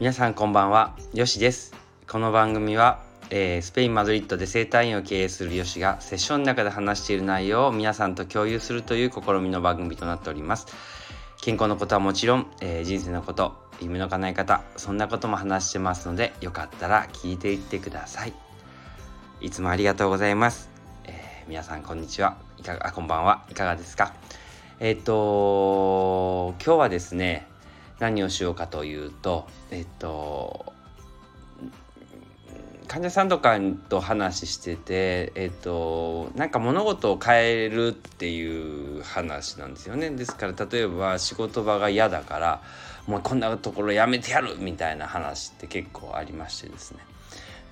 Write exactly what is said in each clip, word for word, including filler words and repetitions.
皆さんこんばんは、ヨシです。この番組は、えー、スペインマドリッドで整体院を経営するヨシがセッションの中で話している内容を皆さんと共有するという試みの番組となっております。健康のことはもちろん、えー、人生のこと、夢の叶え方、そんなことも話してますので、よかったら聞いていってください。いつもありがとうございます。えー、皆さんこんにちは、いかがあこんばんは、いかがですか。えっと今日はですね、何をしようかというと、えっと患者さんとかと話してて、えっとなんか物事を変えるっていう話なんですよね。ですから、例えば仕事場が嫌だから、もうこんなところやめてやるみたいな話って結構ありましてですね。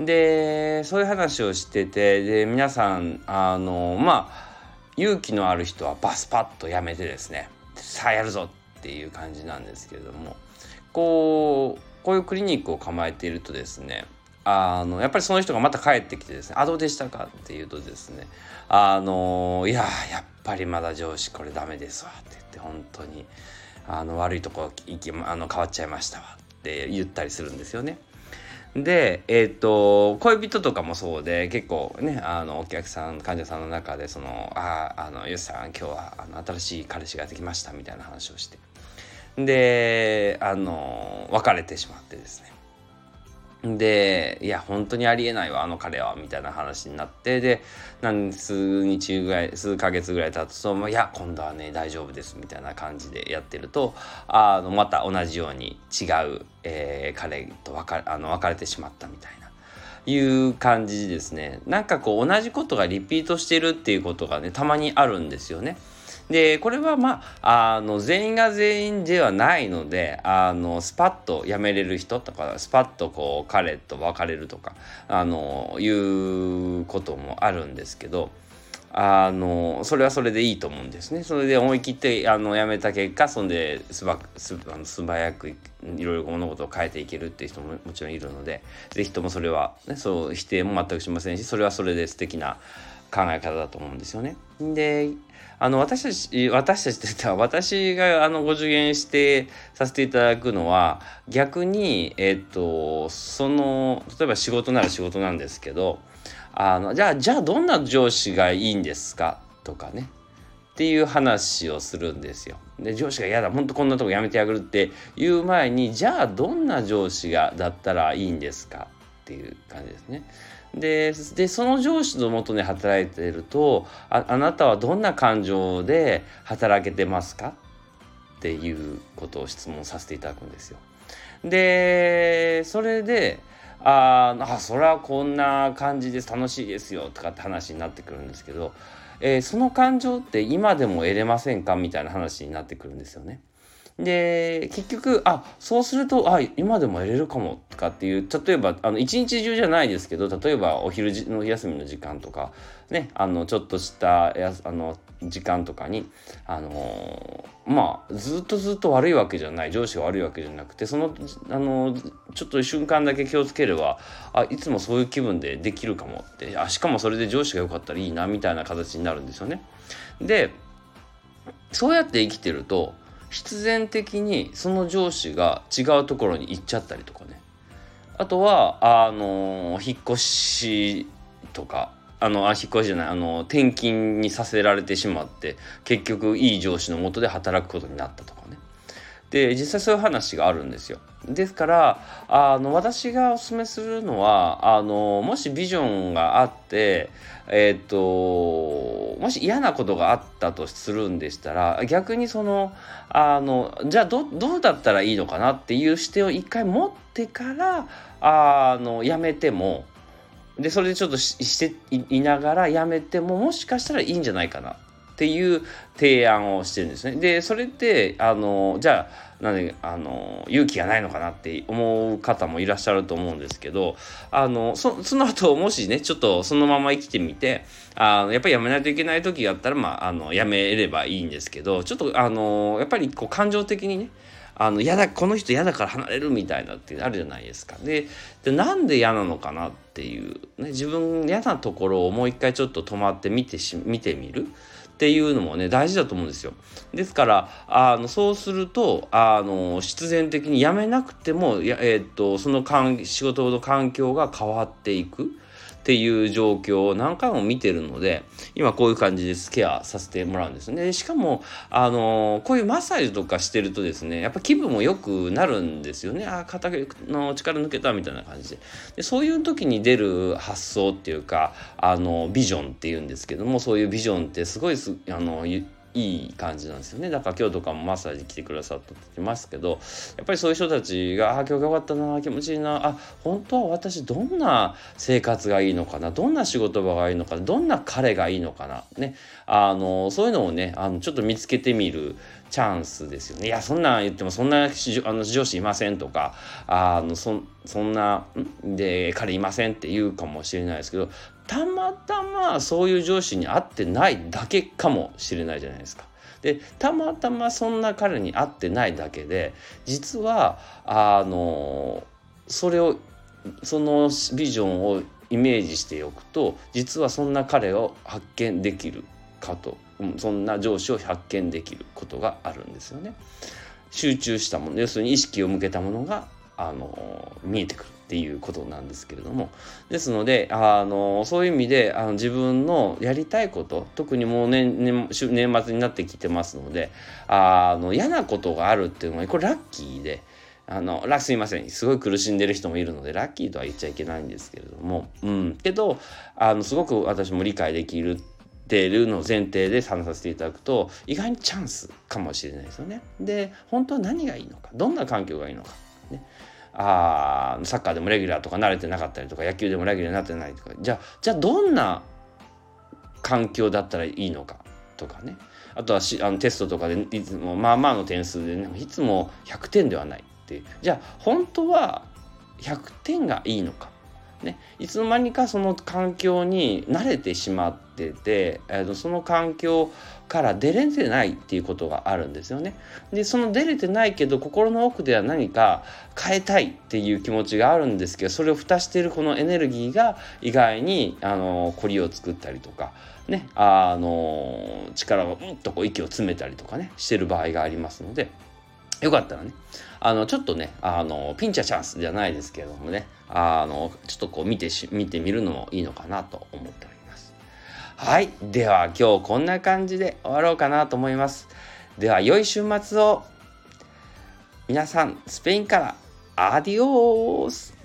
で、そういう話をしてて、で皆さんあのまあ勇気のある人はバスパッとやめてですね、さあやるぞっていう感じなんですけれども、こうこういうクリニックを構えているとですね、あのやっぱりその人がまた帰ってきてですね、あ、どうでしたかっていうとですね、あのいややっぱりまだ上司これダメですわって言って、本当にあの悪いとこ行きあの変わっちゃいましたわって言ったりするんですよね。で、えー、と恋人とかもそうで、結構ね、あのお客さん、患者さんの中で、そのああのヨシさん今日はあの新しい彼氏ができましたみたいな話をして、であの別れてしまってですね、でいや本当にありえないわあの彼はみたいな話になって、で何数日ぐらい数ヶ月ぐらい経つと、いや今度はね大丈夫ですみたいな感じでやってると、あのまた同じように違う、えー、彼と別れ、あの別れてしまったみたいないう感じですね。なんかこう同じことがリピートしてるっていうことがね、たまにあるんですよね。でこれはまあ、あの全員が全員ではないので、あのスパッと辞めれる人とか、スパッとこう彼と別れるとか、あのいうこともあるんですけど、あのそれはそれでいいと思うんですね。それで思い切ってあの辞めた結果、そんで素ば素あの素早くいろいろ物事を変えていけるっていう人ももちろんいるので、ぜひともそれは、ね、そう否定も全くしませんし、それはそれで素敵な考え方だと思うんですよね。で、あの私たち私たちといったら、私があのご助言してさせていただくのは、逆にえっとその例えば仕事なら仕事なんですけど、あのじゃあじゃあどんな上司がいいんですかとかねっていう話をするんですよ。で上司が嫌だ、本当こんなとこやめてあげるっていう前に、じゃあどんな上司がだったらいいんですかっていう感じですね。で, でその上司のもとで働いていると、 あ, あなたはどんな感情で働けてますかっていうことを質問させていただくんですよ。でそれでああそれはこんな感じです、楽しいですよとかって話になってくるんですけど、えー、その感情って今でも得れませんかみたいな話になってくるんですよね。で結局あそうするとあ今でも得れるかもとかっていう、例えばあの一日中じゃないですけど、例えばお昼の休みの時間とかね、あのちょっとしたやあの時間とかに、あのー、まあずっとずっと悪いわけじゃない、上司が悪いわけじゃなくて、そのあのちょっと瞬間だけ気をつければ、あいつもそういう気分でできるかもって、あしかもそれで上司が良かったらいいなみたいな形になるんですよね。でそうやって生きてると、必然的にその上司が違うところに行っちゃったりとかね、あとはあの引っ越しとか、あのあ引っ越しじゃない、あの転勤にさせられてしまって、結局いい上司の下で働くことになったとかね。で実際そういう話があるんですよ。ですからあの私がお勧めするのは、あのもしビジョンがあって、えー、ともし嫌なことがあったとするんでしたら、逆にそのあのじゃあ ど, どうだったらいいのかなっていう視点を一回持ってから、あのやめてもでそれでちょっと し, して い, いながらやめても、もしかしたらいいんじゃないかなっていう提案をしてるんですね。でそれってあのじゃあなんであの勇気がないのかなって思う方もいらっしゃると思うんですけど、あの そ, その後もしねちょっとそのまま生きてみて、あのやっぱりやめないといけない時があったら、まあ、あのやめればいいんですけど、ちょっとあのやっぱりこう感情的にね、あのやだこの人嫌だから離れるみたいなってあるじゃないですか。 で, でなんで嫌なのかなっていう、ね、自分嫌なところをもう一回ちょっと止まって見てし見てみるっっていうのもね大事だと思うんですよ。ですからあのそうするとあの必然的に辞めなくてもや、えー、っとその仕事の環境が変わっていくっていう状況を何回も見てるので、今こういう感じでスケアさせてもらうんですね。しかもあのこういうマッサージとかしてるとですね、やっぱ気分も良くなるんですよね。あ、肩の力抜けたみたいな感じ で, でそういう時に出る発想っていうかあのビジョンっていうんですけども、そういうビジョンってすごいすあのいい感じなんですよね。だから今日とかもマッサージ来てくださってますけど、やっぱりそういう人たちがあ今日良かったな、気持ちいいな、あ本当は私どんな生活がいいのかな、どんな仕事場がいいのかな、どんな彼がいいのかな、ね、あのそういうのをねあのちょっと見つけてみるチャンスですよね。いやそんなん言ってもそんなあの上司いませんとかあの そ, そんなんで彼いませんって言うかもしれないですけど、たまたまそういう上司に会ってないだけかもしれないじゃないですか。でたまたまそんな彼に会ってないだけで、実はあのそれをそのビジョンをイメージしておくと、実はそんな彼を発見できるかと、そんな上司を発見できることがあるんですよね。集中したもの、要するに意識を向けたものがあの見えてくるっていうことなんですけれども、ですのであのそういう意味であの自分のやりたいこと、特にもう 年, 年, 年末になってきてますので、あの嫌なことがあるっていうのはこれラッキーで、あのすいませんすごい苦しんでる人もいるのでラッキーとは言っちゃいけないんですけれども、うん、けどあのすごく私も理解できる出るの前提で話させていただくと、意外にチャンスかもしれないですよね。で本当は何がいいのか、どんな環境がいいのか、ね、あサッカーでもレギュラーとか慣れてなかったりとか、野球でもレギュラーになってないとか、じゃあじゃあどんな環境だったらいいのかとかね、あとはしあのテストとかでいつもまあまあの点数で、ね、いつもひゃくてんではないっていう、じゃあ本当はひゃくてんがいいのかね、いつの間にかその環境に慣れてしまってて、その環境から出れてないっていうことがあるんですよね。で、その出れてないけど心の奥では何か変えたいっていう気持ちがあるんですけど、それを蓋しているこのエネルギーが意外にあの凝りを作ったりとかね、あの力をうんとこう息を詰めたりとかねしてる場合がありますので、よかったらねあのちょっとねあのピンチャチャンスじゃないですけれどもね、あのちょっとこう見てし見てみるのもいいのかなと思っております。はい、では今日こんな感じで終わろうかなと思います。では良い週末を皆さん、スペインからアディオース。